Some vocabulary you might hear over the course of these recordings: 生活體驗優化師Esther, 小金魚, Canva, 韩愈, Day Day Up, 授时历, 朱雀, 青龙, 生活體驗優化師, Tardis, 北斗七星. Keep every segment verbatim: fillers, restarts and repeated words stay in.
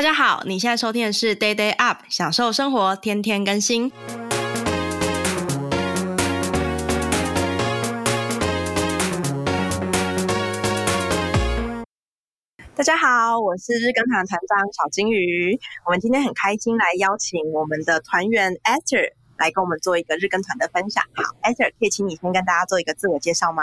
大家好，你现在收听的是 Day Day Up， 享受生活，天天更新。大家好，我是日更堂团长小金鱼。我们今天很开心来邀请我们的团员 Esther 来跟我们做一个日更团的分享。好 ，Esther， 可以请你先跟大家做一个自我介绍吗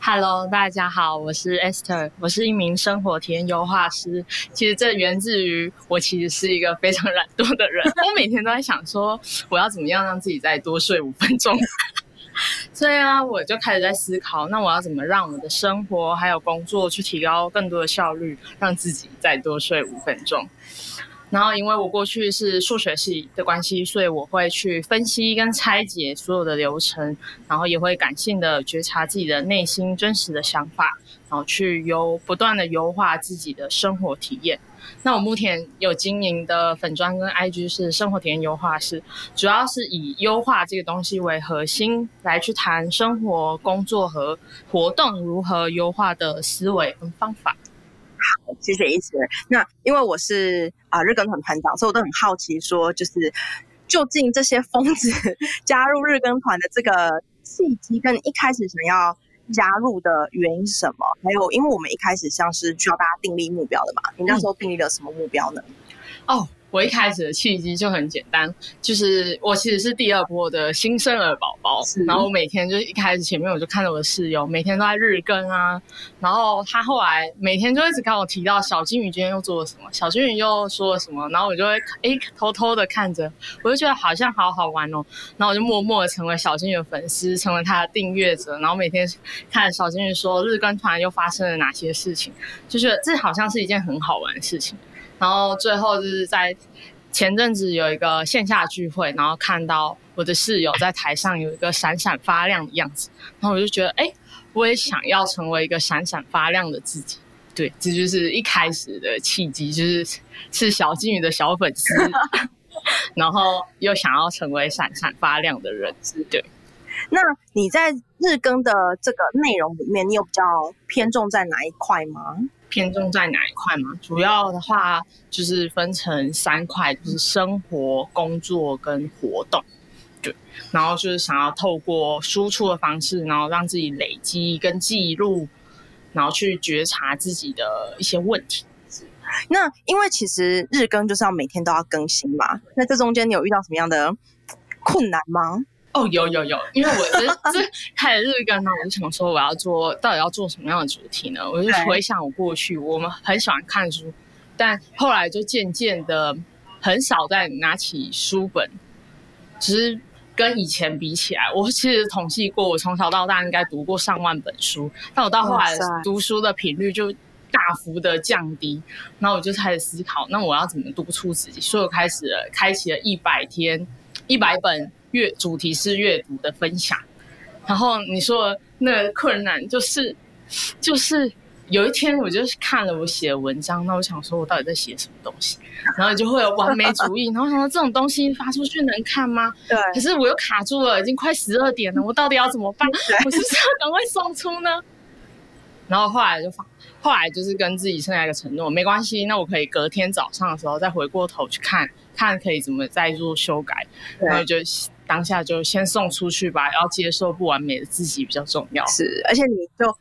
？Hello， 大家好，我是 Esther， 我是一名生活体验优化师。其实这源自于我其实是一个非常懒惰的人，我每天都在想说我要怎么样让自己再多睡五分钟。所以啊，我就开始在思考，那我要怎么让我的生活还有工作去提高更多的效率，让自己再多睡五分钟。然后因为我过去是数学系的关系，所以我会去分析跟拆解所有的流程，然后也会感性的觉察自己的内心真实的想法，然后去优不断的优化自己的生活体验。那我目前有经营的粉专跟 I G 是生活体验优化师，主要是以优化这个东西为核心，来去谈生活、工作和活动如何优化的思维跟方法。好，谢谢Esther。那因为我是啊、呃、日更团团长，所以我都很好奇说，就是究竟这些疯子加入日更团的这个契机，跟一开始想要加入的原因是什么？还有，因为我们一开始像是需要大家订立目标的嘛，你那时候订立了什么目标呢？嗯、哦，我一开始的契机就很简单，就是我其实是第二波的新生儿宝宝，然后我每天就一开始前面我就看着我的室友每天都在日更啊，然后他后来每天就一直跟我提到小金鱼今天又做了什么，小金鱼又说了什么，然后我就会诶偷偷的看着，我就觉得好像好好玩哦，然后我就默默的成为小金鱼的粉丝，成为他的订阅者，然后每天看小金鱼说日更团又发生了哪些事情，就觉得这好像是一件很好玩的事情。然后最后就是在前阵子有一个线下聚会，然后看到我的室友在台上有一个闪闪发亮的样子，然后我就觉得哎，我也想要成为一个闪闪发亮的自己。对，这就是一开始的契机，就是是小金鱼的小粉丝然后又想要成为闪闪发亮的人。对，那你在日更的这个内容里面，你有比较偏重在哪一块吗？偏重在哪一块嘛？主要的话就是分成三块，就是生活、工作跟活动。对，然后就是想要透过输出的方式，然后让自己累积跟记录，然后去觉察自己的一些问题。那因为其实日更就是要每天都要更新嘛，那这中间你有遇到什么样的困难吗？哦，有有有，因为我这这开始日更呢，我就想说我要做到底要做什么样的主题呢？我就回想我过去，我们很喜欢看书，但后来就渐渐的很少再拿起书本，只是跟以前比起来，我其实统计过，我从小到大应该读过上万本书，但我到后来读书的频率就大幅的降低，然后我就开始思考，那我要怎么督促自己？所以我开始了开启了一百天，一百本。阅主题是阅读的分享，然后你说的那个困难就是，就是有一天我就看了我写的文章，那我想说我到底在写什么东西，然后就会有完美主义，然后想说这种东西发出去能看吗？对。可是我又卡住了，已经快十二点了，我到底要怎么办？我是不是要赶快送出呢？然后后来就放，后来就是跟自己剩下一个承诺，没关系，那我可以隔天早上的时候再回过头去看看可以怎么再做修改，然后就。当下就先送出去吧，要接受不完美的自己比较重要。是，而且你就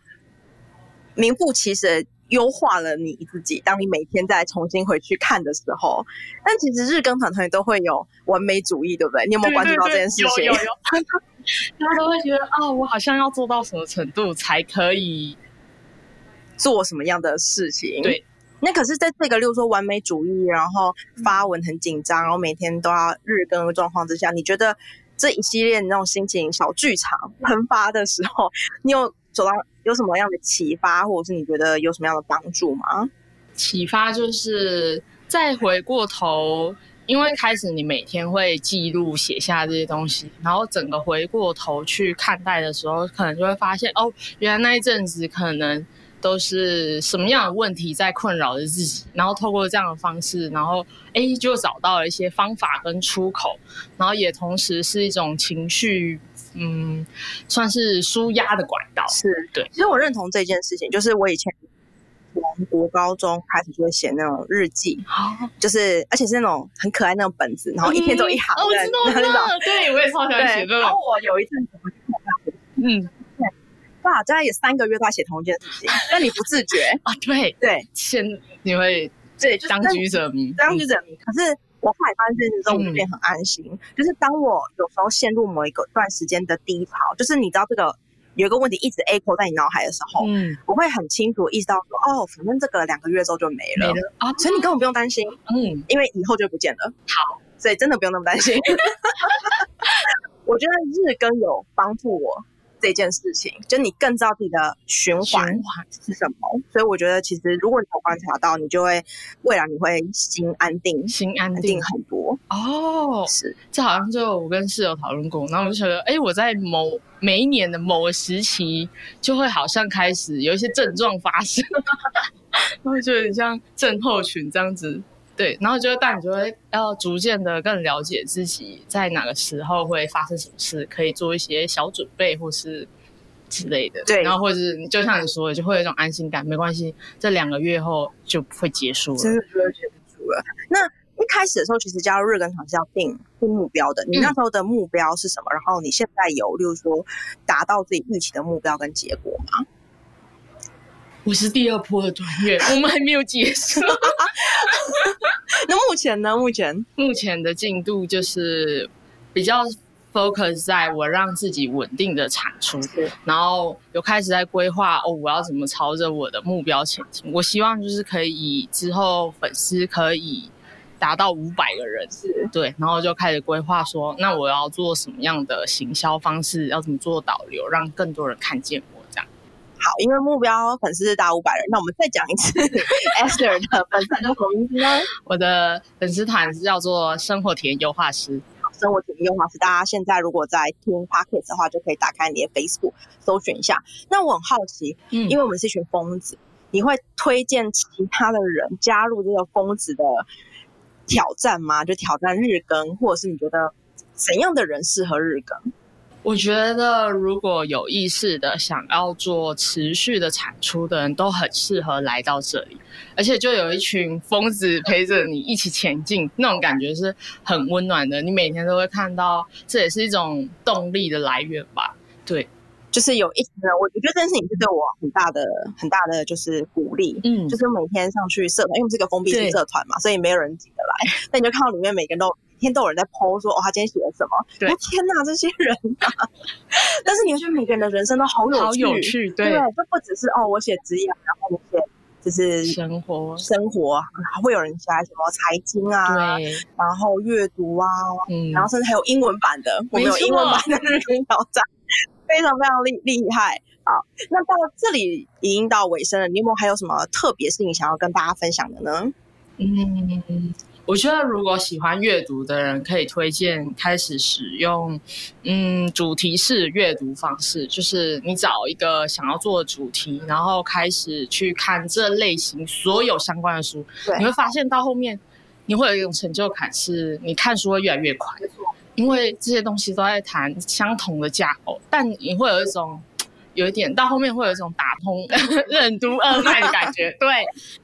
名副其实优化了你自己。当你每天再重新回去看的时候，但其实日更团团都会有完美主义，对不对？你有没有关注到这件事情？对对对，有有有，大家都会觉得啊，我好像要做到什么程度才可以做什么样的事情？对。那可是在这个例如说完美主义，然后发文很紧张，然后每天都要日更的状况之下，你觉得这一系列那种心情小剧场喷发的时候，你有走到有什么样的启发，或者是你觉得有什么样的帮助吗？启发就是再回过头，因为开始你每天会记录写下这些东西，然后整个回过头去看待的时候，可能就会发现哦，原来那一阵子可能都是什么样的问题在困扰着自己，然后透过这样的方式，然后哎就找到了一些方法跟出口，然后也同时是一种情绪，嗯，算是抒压的管道。是，对。其实我认同这件事情，就是我以前国高中开始就会写那种日记、哦、就是而且是那种很可爱那种本子，然后一天走一行、嗯、哦，我知道了，对，我也超喜欢写这种。然后我有一阵子我就看到嗯哇，大概有三个月都在写同一件事情，但你不自觉啊、哦，对对，先你会对当局者迷，当局者迷。可是我后来发现这件事之后，我就变很安心、嗯。就是当我有时候陷入某一个段时间的低潮，就是你知道这个有一个问题一直 echo 在你脑海的时候，嗯，我会很清楚意识到说，哦，反正这个两个月之后就没了，没了啊，所以你根本不用担心，嗯，因为以后就不见了。好，所以真的不用那么担心。我觉得日更有帮助我。这件事情就你更知道自己的循环是什么，所以我觉得其实如果你有观察到，你就会未来你会心安定，心安 定, 安定很多哦。是，这好像就我跟室友讨论过，然后我就觉得，哎、欸，我在某每一年的某个时期，就会好像开始有一些症状发生，然后就有点像症候群这样子。对，然后就但你就会要逐渐的更了解自己在哪个时候会发生什么事，可以做一些小准备或是之类的。对，然后或者是就像你说的，就会有一种安心感，没关系，这两个月后就会结束了，真的就会结束了。那一开始的时候，其实加入日更堂是要定定目标的，你那时候的目标是什么？嗯、然后你现在有，例如说达到自己预期的目标跟结果吗？我是第二波的团员，我们还没有结束。那目前呢？目前目前的进度就是比较 focus 在我让自己稳定的产出，然后有开始在规划哦，我要怎么朝着我的目标前进。我希望就是可以之后粉丝可以达到五百个人，对，然后就开始规划说，那我要做什么样的行销方式，要怎么做导流，让更多人看见我。好，因为目标粉丝是达五百人，那我们再讲一次 Esther 的粉丝团叫什么名字呢？我的粉丝团是叫做生活體驗優化師。生活體驗優化師，大家现在如果在听 podcast 的话，就可以打开你的 Facebook 搜寻一下。那我很好奇，嗯，因为我们是一群疯子，你会推荐其他的人加入这个疯子的挑战吗？就挑战日更，或者是你觉得怎样的人适合日更？我觉得如果有意识的想要做持续的产出的人都很适合来到这里，而且就有一群疯子陪着你一起前进，那种感觉是很温暖的，你每天都会看到，这也是一种动力的来源吧。对，就是有一群人，我觉得这件事情是对我很大的很大的就是鼓励，嗯，就是每天上去社团，因为我们是一个封闭性社团嘛，所以没有人挤得来，但你就看到里面每个人都天都有人在 po 说，哦，他今天写了什么？对，哦，天哪，这些人啊！但是你会觉得每个人的人生都好有趣，好有趣，对，对，就不只是哦，我写职业，然后我写就是生活，生活，还会有人写什么财经啊，然后阅读啊，嗯，然后甚至还有英文版的，我们有英文版的日更挑战，非常非常厉厉害。好，那到这里已经到尾声了，你有没有还有什么特别事情想要跟大家分享的呢？嗯。我觉得如果喜欢阅读的人可以推荐开始使用嗯主题式阅读方式，就是你找一个想要做的主题，然后开始去看这类型所有相关的书，你会发现到后面你会有一种成就感，是你看书会越来越快，因为这些东西都在谈相同的架构，但你会有一种有一点到后面会有一种打通任督二脉的感觉，对，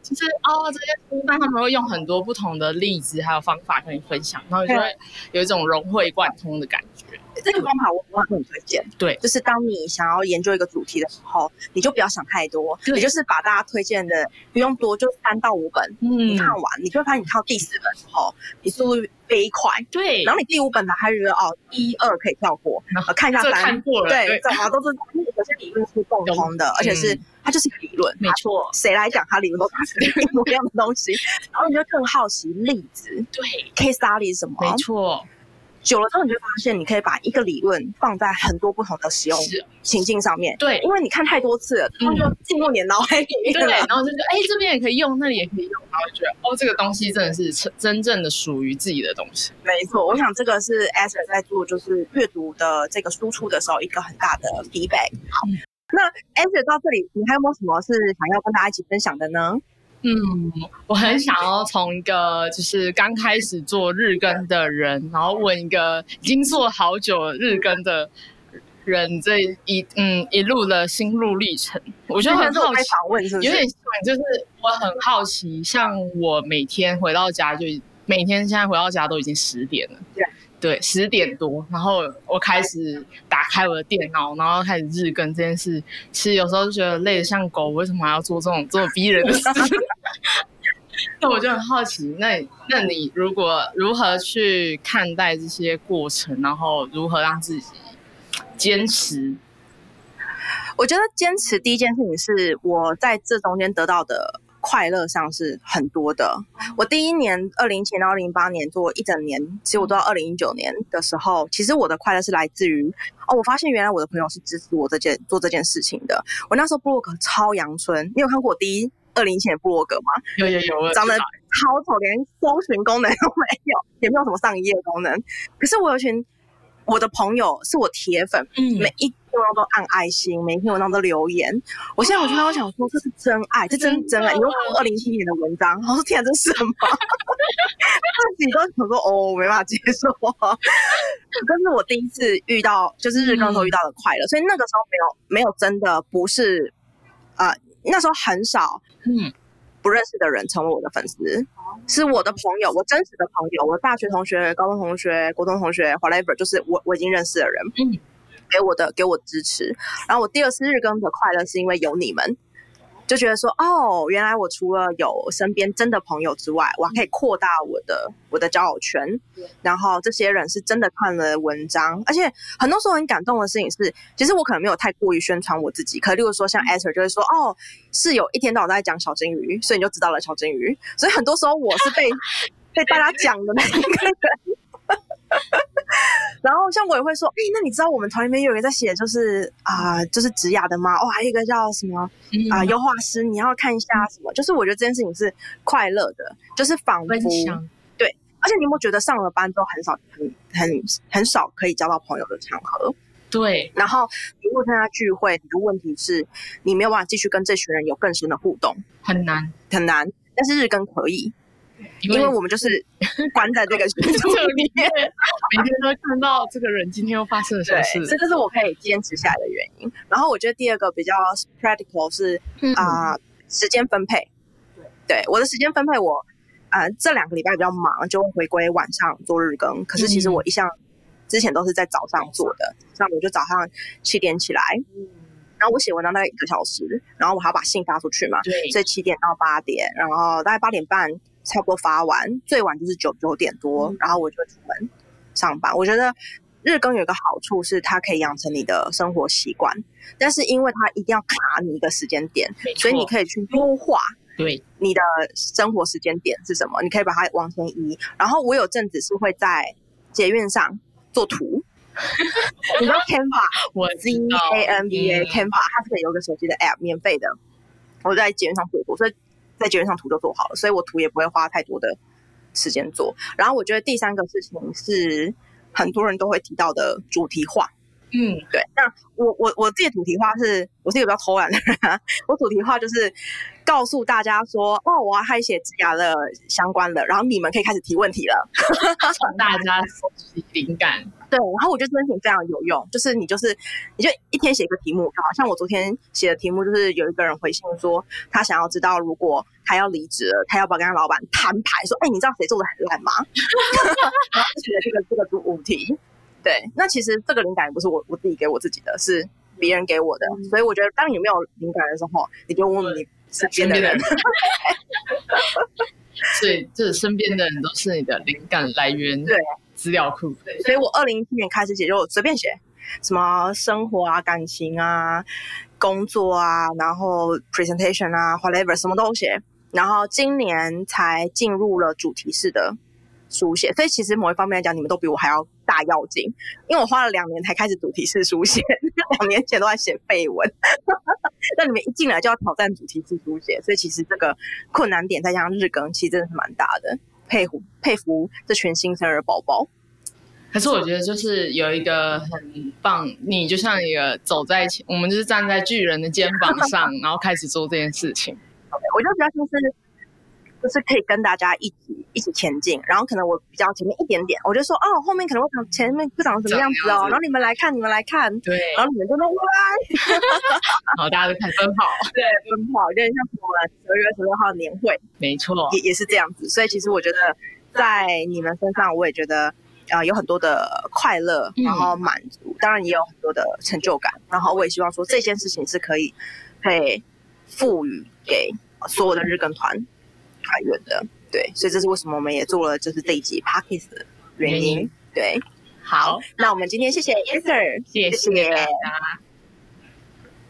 就是哦这些书，但他们会用很多不同的例子还有方法跟你分享，然后就会有一种融会贯通的感觉。这个方法我很推荐，对，就是当你想要研究一个主题的时候，你就不要想太多，你就是把大家推荐的不用多，就三到五本，嗯，你看完，你就会发现你看到第四本的时候，你速度飞快，对，然后你第五本呢还觉得哦一二可以跳过，呃、看一下三，看过了，对，怎么都是有些理论是共通的，而且是它就是一个理论，没错，谁来讲它理论都是一模一样的东西，然后你就更好奇例子，对 ，case study 是什么，没错。久了之后，你就发现你可以把一个理论放在很多不同的使用情境上面。对，因为你看太多次了，它就进入你的脑海里面了。对，然后就觉得，哎、欸，这边也可以用，那里也可以用，然后就觉得，哦，这个东西真的是真正的属于自己的东西。没错，我想这个是 Esther 在做就是阅读的这个输出的时候一个很大的 feedback。好，嗯、那 Esther 到这里，你还有没有什么是想要跟大家一起分享的呢？嗯，我很想要从一个就是刚开始做日更的人，然后问一个已经做好久日更的人这一嗯一路的心路历程，我就很好奇，问是不是有点像，就是我很好奇，像我每天回到家就每天现在回到家都已经十点了，对对，十点多，然后我开始打开我的电脑，然后开始日更这件事，其实有时候就觉得累得像狗，我为什么还要做这种这么逼人的事？那我就很好奇，那那你如果如何去看待这些过程，然后如何让自己坚持？我觉得坚持第一件事情是我在这中间得到的快乐上是很多的。我第一年二零一七到二零一八年做一整年，其实我做到二零一九年的时候，其实我的快乐是来自于哦，我发现原来我的朋友是支持我这件做这件事情的。我那时候部落格超阳春，你有看过我第一？二零一七年部落格吗？有有有，长得超丑，连搜寻功能都没有，也没有什么上页功能。可是我有群我的朋友是我铁粉，嗯、每一篇文章都按爱心，每一篇文章都留言。我现在我就想说，这是真爱，这真真爱。你看二零一七年的文章，我说天啊，这是什么？自己都想说哦，我没办法接受。但是我第一次遇到，就是日更的时候遇到的快乐，嗯、所以那个时候没有没有真的不是呃。那时候很少，嗯，不认识的人成为我的粉丝，嗯、是我的朋友，我真实的朋友，我大学同学、高中同学、国中同学 ，whatever， 就是我我已经认识的人，嗯，给我的给我支持。然后我第二次日更的快乐是因为有你们，就觉得说，哦，原来我除了有身边真的朋友之外，我还可以扩大我的我的交友圈。然后这些人是真的看了文章，而且很多时候很感动的事情是，其实我可能没有太过于宣传我自己。可例如说像 Esther 就会说，哦，室友一天到晚在讲小金鱼，所以你就知道了小金鱼。所以很多时候我是被被大家讲的那一个人。然后像我也会说，哎、欸，那你知道我们团里面有一个在写，就是啊、呃，就是职涯的吗？哦，还有一个叫什么啊、呃，油画师，你要看一下什么？就是我觉得这件事情是快乐的，就是仿佛对。而且你有没有觉得上了班之后很少很很很少可以交到朋友的场合？对。然后你如果参加聚会，你的问题是你没有办法继续跟这群人有更深的互动，很难很难。但是日更可以。因 為, 因为我们就是关在这个群组里面，每天都会看到这个人今天又发生了什么事，所以这是我可以坚持下来的原因。然后我觉得第二个比较 practical 是啊、呃、时间分配，对我的时间分配我，呃这两个礼拜比较忙，就会回归晚上做日更。可是其实我一向之前都是在早上做的，像我就早上七点起来。然后我写文章大概一个小时，然后我还要把信发出去嘛，所以七点到八点，然后大概八点半差不多发完，最晚就是九九点多，嗯、然后我就出门上班。我觉得日更有一个好处是，它可以养成你的生活习惯，但是因为它一定要卡你一个时间点，所以你可以去优化对你的生活时间点是什么，你可以把它往前移。然后我有阵子是会在捷运上做图。你知道 Canva， 我知道 Canva， 它是有一个手机的 app， 免费的。我在捷运上做图，所以在捷运上图就做好了，所以我图也不会花太多的时间做。然后我觉得第三个事情是很多人都会提到的主题化。嗯，对。那我我我自己主题化是，我是一个比较偷懒的人、啊，我主题化就是告诉大家说，哦，我要开始写职涯的相关的，然后你们可以开始提问题了，从大家收集灵感。对，然后我觉得这件事情非常有用，就是你就是你就一天写一个题目，好像我昨天写的题目就是有一个人回信说，他想要知道如果他要离职了，他要不要跟他老板摊牌说，哎、欸，你知道谁做的很烂吗？然后写这个这个主题。对，那其实这个灵感也不是 我, 我自己给我自己的，是别人给我的、嗯、所以我觉得当你没有灵感的时候，你就问你身边的人，所以这身边的人都是你的灵感来源资料库。对，所以我二零一七年开始写，就随便写什么生活啊、感情啊、工作啊，然后 presentation 啊 whatever 什么都写，然后今年才进入了主题式的书写。所以其实某一方面来讲，你们都比我还要大要紧，因为我花了两年才开始主题式书写，两年前都在写废文，那你们一进来就要挑战主题式书写，所以其实这个困难点再加上日更，其实真的是蛮大的。佩服佩服这群新生儿宝宝。可是我觉得就是有一个很棒，你就像一个走在前，我们就是站在巨人的肩膀上，然后开始做这件事情。Okay, 我就比较像是。就是可以跟大家一起一起前进，然后可能我比较前面一点点，我就说哦，后面可能会长前面不长什么样子哦，然后你们来看，你们来看，对，然后你们就说哇，好，大家都开始奔跑，对，奔跑，有点像我们十月十六号年会，没错，也也是这样子，所以其实我觉得在你们身上，我也觉得呃有很多的快乐，然后满足，嗯、当然也有很多的成就感，然后我也希望说这件事情是可以可以赋予给所有的日更团。团员的，对，所以这是为什么我们也做了就是这一集 podcast 的原因，对。好，那我们今天谢谢 Esther， 谢谢大家。